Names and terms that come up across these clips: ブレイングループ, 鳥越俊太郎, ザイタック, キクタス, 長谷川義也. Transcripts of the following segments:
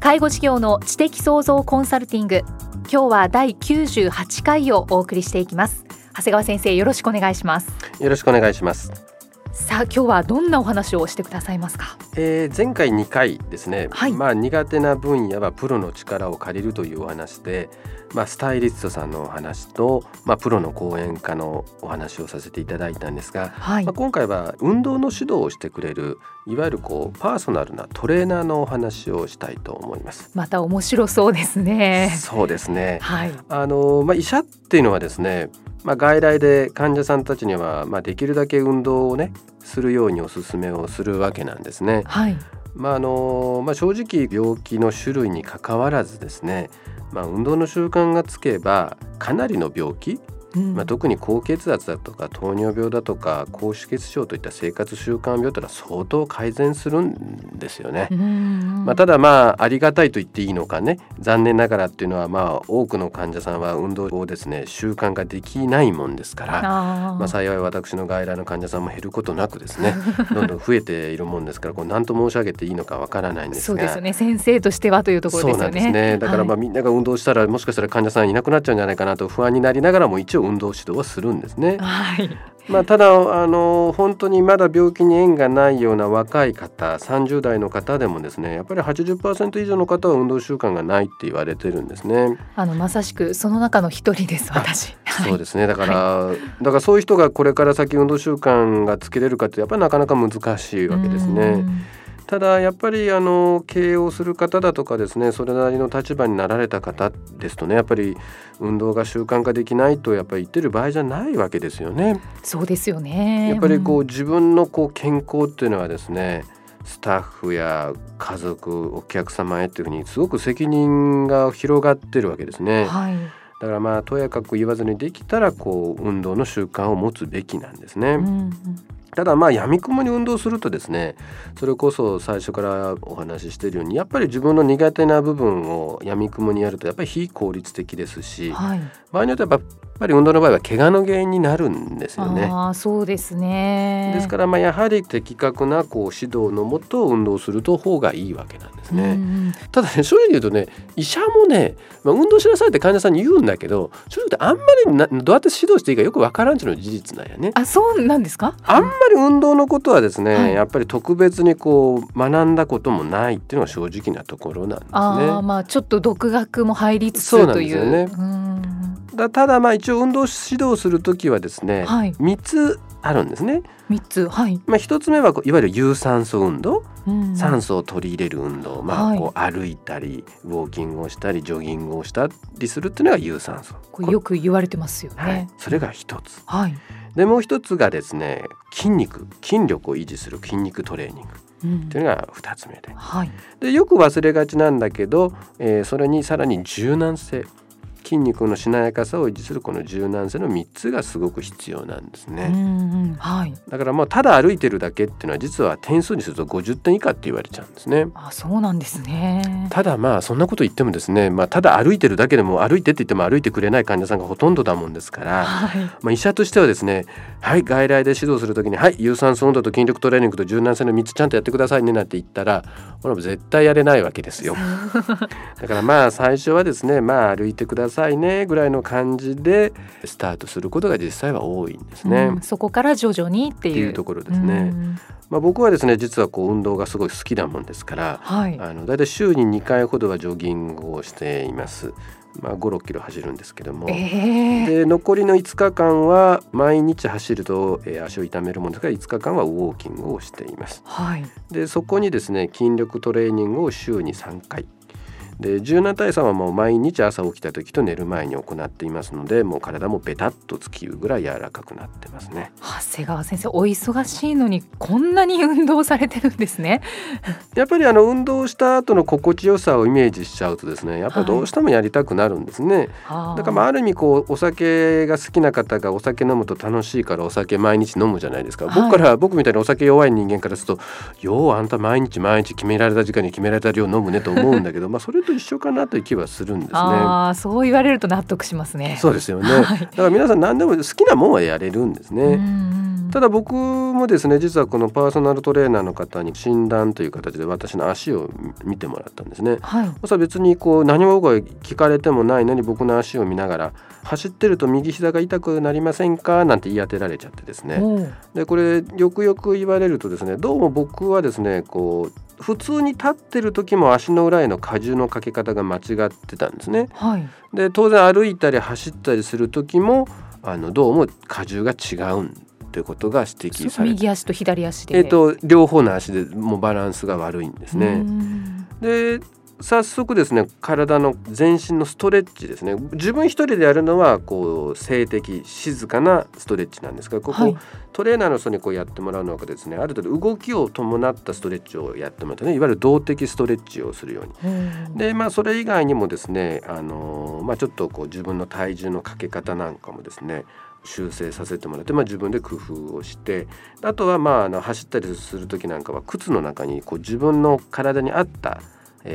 介護事業の知的創造コンサルティング、今日は第98回をお送りしていきます。長谷川先生、よろしくお願いします。よろしくお願いします。さあ、今日はどんなお話をしてくださいますか？前回2回ですね、苦手な分野はプロの力を借りるというお話で、スタイリストさんのお話と、プロの講演家のお話をさせていただいたんですが、今回は運動の指導をしてくれる、いわゆるパーソナルなトレーナーのお話をしたいと思います。また面白そうですね。そうですね、医者っていうのはですね、外来で患者さんたちには、できるだけ運動をねするようにお勧めをするわけなんですね。正直病気の種類に関わらずですね、運動の習慣がつけばかなりの病気、特に高血圧だとか糖尿病だとか高脂血症といった生活習慣病というのは相当改善するんですよね。ただありがたいと言っていいのかね、残念ながらっていうのは多くの患者さんは運動をですね習慣化できないもんですから、幸い私の外来の患者さんも減ることなくですねどんどん増えているもんですから、何と申し上げていいのかわからないんですが、そうですね、先生としてはというところですよね。そうなんですね。だからみんなが運動したらもしかしたら患者さんいなくなっちゃうんじゃないかなと不安になりながらも一応運動指導はするんですね。ただ本当にまだ病気に縁がないような若い方、30代の方でもですね、やっぱり 80% 以上の方は運動習慣がないって言われてるんですね。まさしくその中の一人です、私。そうですね。だからそういう人がこれから先運動習慣がつけれるかってやっぱりなかなか難しいわけですね。ただやっぱり経営をする方だとかですね、それなりの立場になられた方ですとね、やっぱり運動が習慣化できないとやっぱり言ってる場合じゃないわけですよね。そうですよね。やっぱり自分の健康っていうのはですね、スタッフや家族、お客様へっていうふうにすごく責任が広がってるわけですね。だからとやかく言わずにできたら運動の習慣を持つべきなんですね。ただ闇雲に運動するとですね、それこそ最初からお話ししているようにやっぱり自分の苦手な部分を闇雲にやるとやっぱり非効率的ですし、場合によってはやっぱり運動の場合は怪我の原因になるんですよね。そうですね。ですからやはり的確な指導のもと運動する方がいいわけなんですね。ただね、正直言うとね、医者もね、運動しなさいって患者さんに言うんだけど、正直あんまりどうやって指導していいかよくわからんっていうのが事実なんやね。そうなんですか。あんまり運動のことはですね、やっぱり特別に学んだこともないっていうのが正直なところなんですね。ちょっと独学も入りつつという。そうなんですよね。ただ一応運動指導するときはですね、3つあるんですね。3つ。1つ目はいわゆる有酸素運動、酸素を取り入れる運動、歩いたりウォーキングをしたりジョギングをしたりするっていうのが有酸素。これよく言われてますよね。それが1つ、でもう1つがですね、筋力を維持する筋肉トレーニングというのが2つ目 で、よく忘れがちなんだけど、それにさらに柔軟性、筋肉のしなやかさを維持するこの柔軟性の3つがすごく必要なんですね。だからただ歩いてるだけっていうのは実は点数にすると50点以下って言われちゃうんですね。そうなんですね。ただそんなこと言ってもですね、ただ歩いてるだけでも歩いてって言っても歩いてくれない患者さんがほとんどだもんですから、医者としてはですね、外来で指導するときに有酸素運動と筋力トレーニングと柔軟性の3つちゃんとやってくださいねなんて言ったら、これも絶対やれないわけですよ。だから最初はですね、歩いてくださいさいねぐらいの感じでスタートすることが実際は多いんですね、うん、そこから徐々にっていうところですね、うんまあ、僕はですね実はこう運動がすごい好きなもんですから、はい、だいたい週に2回ほどはジョギングをしています、まあ、5、6キロ走るんですけども、で残りの5日間は毎日走ると、足を痛めるもんですから5日間はウォーキングをしています、はい、でそこにですね筋力トレーニングを週に3回で17対3はもう毎日朝起きた時と寝る前に行っていますのでもう体もベタッとつきうぐらい柔らかくなってますね。長谷川先生お忙しいのにこんなに運動されてるんですねやっぱり運動した後の心地よさをイメージしちゃうとですねやっぱどうしてもやりたくなるんですね、はい、だからある意味こうお酒が好きな方がお酒飲むと楽しいからお酒毎日飲むじゃないですか、はい、僕みたいにお酒弱い人間からするとようあんた毎日毎日決められた時間に決められた量飲むねと思うんだけどまあそれと一緒かなという気はするんですね。あ、そう言われると納得しますね。そうですよね、はい、だから皆さん何でも好きなもんはやれるんですね。ただ僕もですね実はこのパーソナルトレーナーの方に診断という形で私の足を見てもらったんですね、はい、それは別にこう何も聞かれてもないのに僕の足を見ながら走ってると右膝が痛くなりませんかなんて言い当てられちゃってですね、うん、でこれよくよく言われるとですねどうも僕はですねこう普通に立ってる時も足の裏への荷重のかけ方が間違ってたんですね、はい、で当然歩いたり走ったりする時もどうも荷重が違うんということが指摘されて右足と左足で、両方の足でもうバランスが悪いんですね。で早速ですね体の全身のストレッチですね自分一人でやるのはこう静的静かなストレッチなんですがここ、はい、トレーナーの人にこうやってもらうのがですねある程度動きを伴ったストレッチをやってもらってねいわゆる動的ストレッチをするようにで、まあ、それ以外にもですね、まあ、ちょっとこう自分の体重のかけ方なんかもですね修正させてもらって、まあ、自分で工夫をしてあとはまあ走ったりする時なんかは靴の中にこう自分の体に合った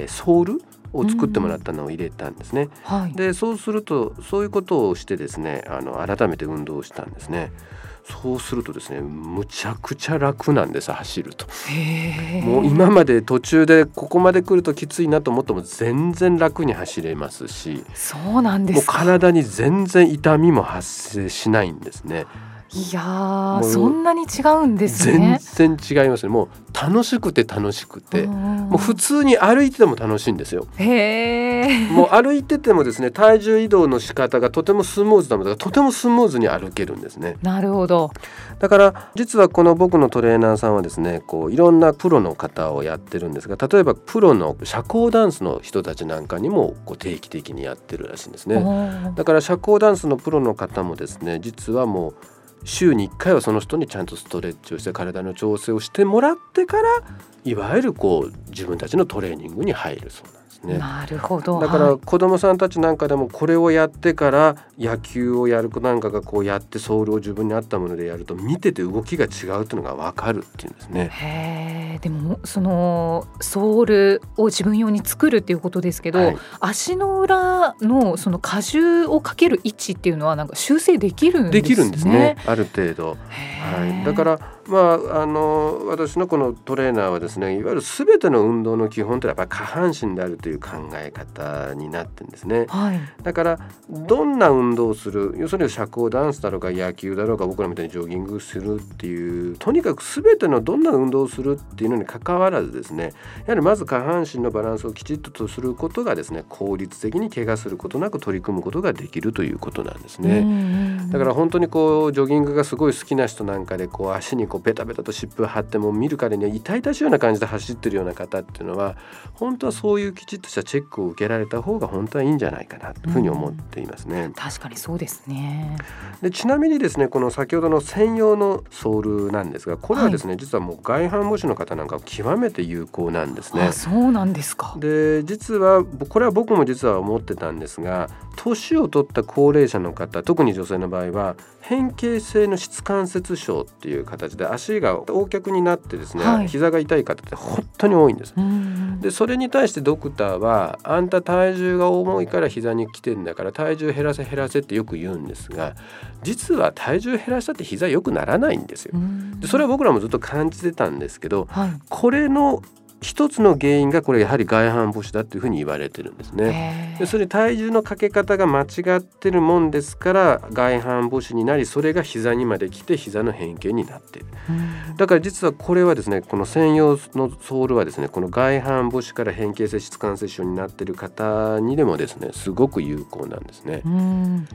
ソールを作ってもらったのを入れたんですね、はい、でそうするとそういうことをしてですね改めて運動をしたんですね。そうするとですねむちゃくちゃ楽なんです走ると。もう今まで途中でここまで来るときついなと思っても全然楽に走れますしそうなんですかもう体に全然痛みも発生しないんですね。いやーそんなに違うんですね。全然違いますね。もう楽しくてもう普通に歩いてても楽しいんですよ。へもう歩いててもですね体重移動の仕方がとてもスムーズなのでとてもスムーズに歩けるんですね。なるほど。だから実はこの僕のトレーナーさんはですねこういろんなプロの方をやってるんですが例えばプロの社交ダンスの人たちなんかにもこう定期的にやってるらしいんですね。だから社交ダンスのプロの方もですね実はもう週に1回はその人にちゃんとストレッチをして体の調整をしてもらってからいわゆるこう自分たちのトレーニングに入るそうなんですね。なるほど。だから子どもさんたちなんかでもこれをやってから野球をやる子なんかがこうやってソールを自分に合ったものでやると見てて動きが違うというのが分かるっていうんですね。へー、でもそのソールを自分用に作るっていうことですけど、はい、足の裏のその荷重をかける位置っていうのはなんか修正できるんですね。できるんですねある程度、はい、だからまあ、私のこのトレーナーはですねいわゆる全ての運動の基本というのはやっぱ下半身であるという考え方になってるんですね、はい、だからどんな運動をする要するに社交ダンスだろうか野球だろうか僕らみたいにジョギングするっていうとにかく全てのどんな運動をするっていうのに関わらずですねやはりまず下半身のバランスをきちっとすることがですね効率的に怪我することなく取り組むことができるということなんですね。だから本当にこうジョギングがすごい好きな人なんかでこう足にこうベタベタと湿布貼っても見るからには痛々しいような感じで走ってるような方っていうのは本当はそういうきちっとしたチェックを受けられた方が本当はいいんじゃないかなというふうに思っていますね、うん、確かにそうですね。でちなみにですねこの先ほどの専用のソールなんですがこれはですね、はい、実はもう外反母趾の方なんか極めて有効なんですね。あ、そうなんですか。で実はこれは僕も実は思ってたんですが年を取った高齢者の方特に女性の場合は変形性の膝関節症っていう形で足がO's脚になってですね、はい、膝が痛い方って本当に多いんです。でそれに対してドクターはあんた体重が重いから膝に来てんだから体重減らせ減らせってよく言うんですが実は体重減らしたって膝良くならないんですよ。でそれは僕らもずっと感じてたんですけど、はい、これの一つの原因がこれやはり外反母趾だというふうに言われてるんですね。それ体重のかけ方が間違ってるもんですから外反母趾になり、それが膝にまで来て膝の変形になっている。だから実はこれはですね、この専用のソールはですね、この外反母趾から変形性膝関節症になっている方にでもですねすごく有効なんですね。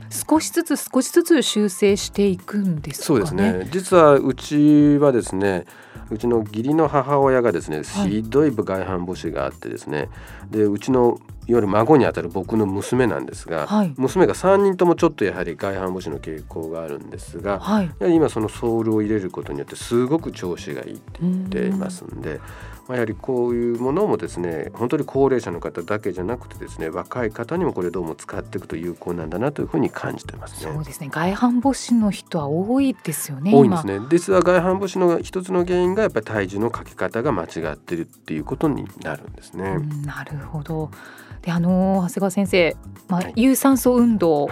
少しずつ修正していくんですかね。そうですね、実はうちの義理の母親がですねひどい外反母趾があってですね、でうちのいわゆる孫にあたる僕の娘なんですが、はい、娘が3人ともちょっとやはり外反母趾の傾向があるんですが、はい、やはり今そのソールを入れることによってすごく調子がいいって言っていますんで、やはりこういうものもですね本当に高齢者の方だけじゃなくてですね若い方にもこれどうも使っていくと有効なんだなというふうに感じてますね。そうですね、外反母趾の人は多いですよね。多いですね。実は外反母趾の一つの原因がやっぱり体重のかけ方が間違っているっていうことになるんですね。なるほど。で長谷川先生、はい、有酸素運動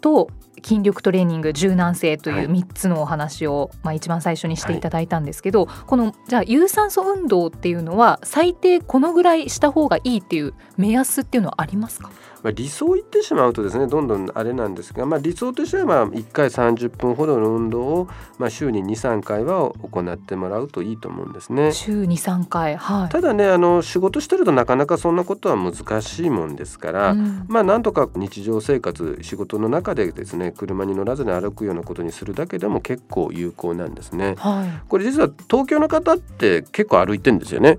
と筋力トレーニング、柔軟性という3つのお話を、一番最初にしていただいたんですけど、はい、このじゃあ有酸素運動っていうのは最低このぐらいした方がいいっていう目安っていうのはありますか？理想を言ってしまうとですねどんどんあれなんですが、理想としては1回30分ほどの運動を、週に 2,3 回は行ってもらうといいと思うんですね。週 2,3 回、はい、ただね仕事してるとなかなかそんなことは難しいもんですから、なんとか日常生活仕事の中でですね車に乗らずに歩くようなことにするだけでも結構有効なんですね、はい、これ実は東京の方って結構歩いてるんですよね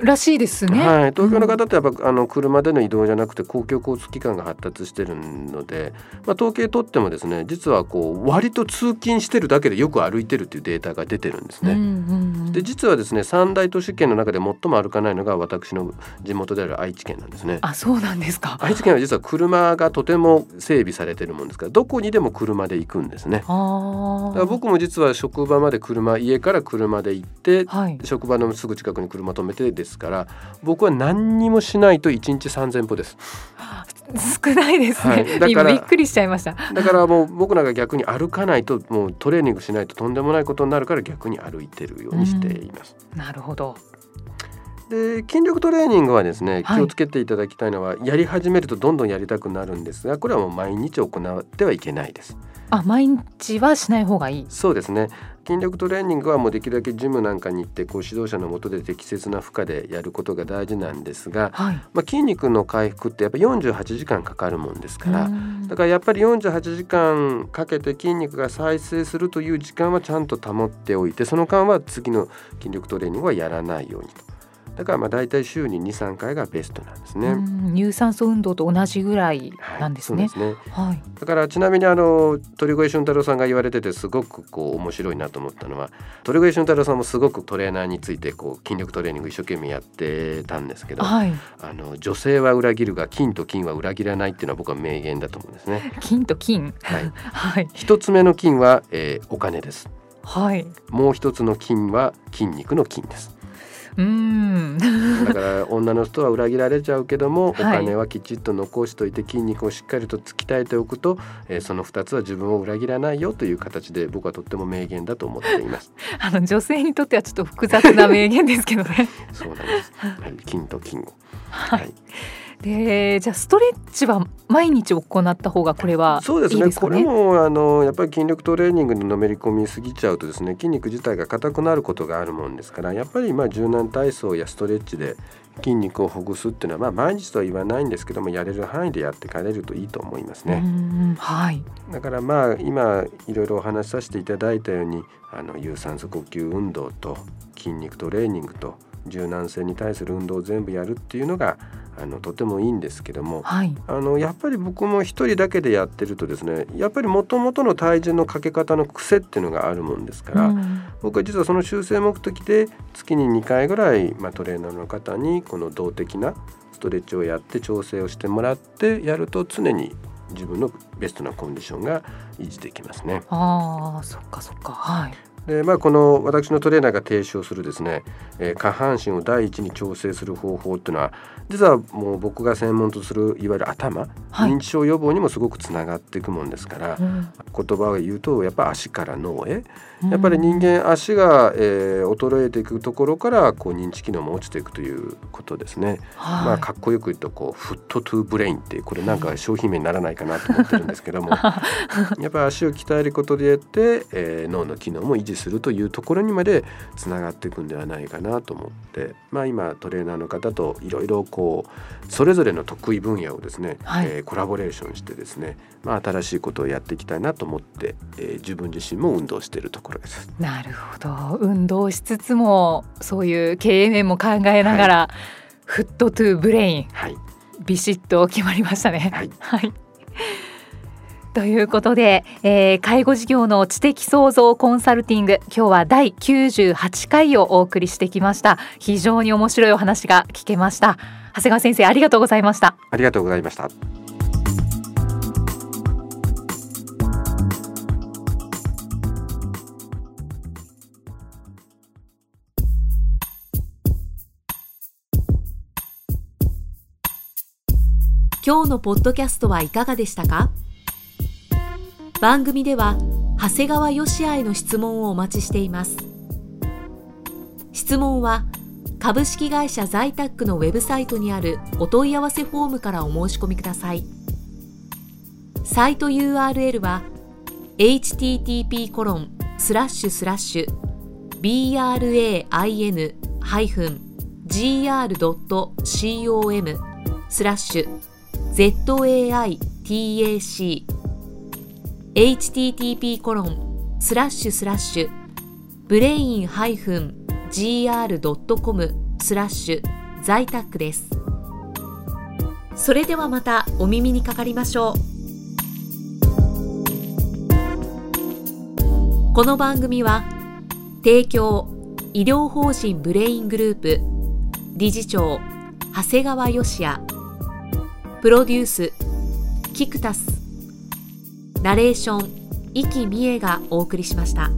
らしいですね、はい、東京の方ってやっぱ、車での移動じゃなくて公共交通機関が発達してるので、統計取ってもですね実はこう割と通勤してるだけでよく歩いてるっていうデータが出てるんですね、で実はですね三大都市圏の中で最も歩かないのが私の地元である愛知県なんですね。あ、そうなんですか。愛知県は実は車がとても整備されてるもんですからどこにでも車で行くんですね。あ、だから僕も実は職場まで家から車で行って、はい、職場のすぐ近くに車止めてですから僕は何にもしないと1日3000歩です。少ないですね、はい、今びっくりしちゃいました。だからもう僕なんか逆に歩かないともうトレーニングしないととんでもないことになるから逆に歩いてるようにしています、なるほど。で筋力トレーニングはですね気をつけていただきたいのは、やり始めるとどんどんやりたくなるんですがこれはもう毎日行ってはいけないです。あ、毎日はしない方がいい。そうですね、筋力トレーニングはもうできるだけジムなんかに行って指導者の下で適切な負荷でやることが大事なんですが、はい、筋肉の回復ってやっぱり48時間かかるもんですから、だからやっぱり48時間かけて筋肉が再生するという時間はちゃんと保っておいて、その間は次の筋力トレーニングはやらないようにと。だからだいたい週に 2,3 回がベストなんですね。有酸素運動と同じぐらいなんですね。はい、そうですね、はい、だからちなみに鳥越俊太郎さんが言われててすごくこう面白いなと思ったのは、鳥越俊太郎さんもすごくトレーナーについてこう筋力トレーニング一生懸命やってたんですけど、はい、女性は裏切るが筋と筋は裏切らないっていうのは僕は名言だと思うんですね。筋と筋、はいはい、一つ目の筋は、お金です、はい、もう一つの筋は筋肉の筋です。だから女の人は裏切られちゃうけども、はい、お金はきちっと残しといて筋肉をしっかりと鍛えておくと、その2つは自分を裏切らないよという形で僕はとっても名言だと思っています。女性にとってはちょっと複雑な名言ですけどね。そうなんです、はい、筋と筋を、はいはい、でじゃあストレッチは毎日行った方がこれはいいですかね。そうですね、これもやっぱり筋力トレーニングにのめり込みすぎちゃうとですね筋肉自体が硬くなることがあるもんですから、やっぱり柔軟体操やストレッチで筋肉をほぐすっていうのは、毎日とは言わないんですけどもやれる範囲でやっていかれるといいと思いますね。はい、だから今いろいろお話しさせていただいたように有酸素呼吸運動と筋肉トレーニングと柔軟性に対する運動を全部やるっていうのがとてもいいんですけども、はい、やっぱり僕も一人だけでやってるとですねやっぱり元々の体重のかけ方の癖っていうのがあるもんですから、僕は実はその修正目的で月に2回ぐらい、トレーナーの方にこの動的なストレッチをやって調整をしてもらってやると常に自分のベストなコンディションが維持できますね。ああ、そっかそっか、はい。この私のトレーナーが提唱するですね、下半身を第一に調整する方法っていうのは、実はもう僕が専門とするいわゆる頭、認知症予防にもすごくつながっていくもんですから、言葉を言うとやっぱり足から脳へ、やっぱり人間足が、衰えていくところからこう認知機能も落ちていくということですね、かっこよく言うとこうフットトゥーブレインって、これなんか商品名にならないかなと思ってるんですけどもやっぱり足を鍛えることでって、脳の機能も維持するというところにまでつながっていくんではないかなと思って、今トレーナーの方といろいろこうそれぞれの得意分野をですね、コラボレーションしてですね、新しいことをやっていきたいなと思って、自分自身も運動しているところです。なるほど、運動しつつもそういう経営面も考えながら、フットトゥーブレイン、ビシッと決まりましたね。ということで、介護事業の知的創造コンサルティング、今日は第98回をお送りしてきました。非常に面白いお話が聞けました。長谷川先生、ありがとうございました。ありがとうございました。今日のポッドキャストはいかがでしたか？番組では長谷川義也への質問をお待ちしています。質問は株式会社ザイタックのウェブサイトにあるお問い合わせフォームからお申し込みください。サイト URL は http://brain-gr.com/zaitac http://brain-gr.com/在宅です。それではまたお耳にかかりましょう。この番組は提供医療法人ブレイングループ理事長長谷川義也、プロデュースキクタス、ナレーション生きみえがお送りしました。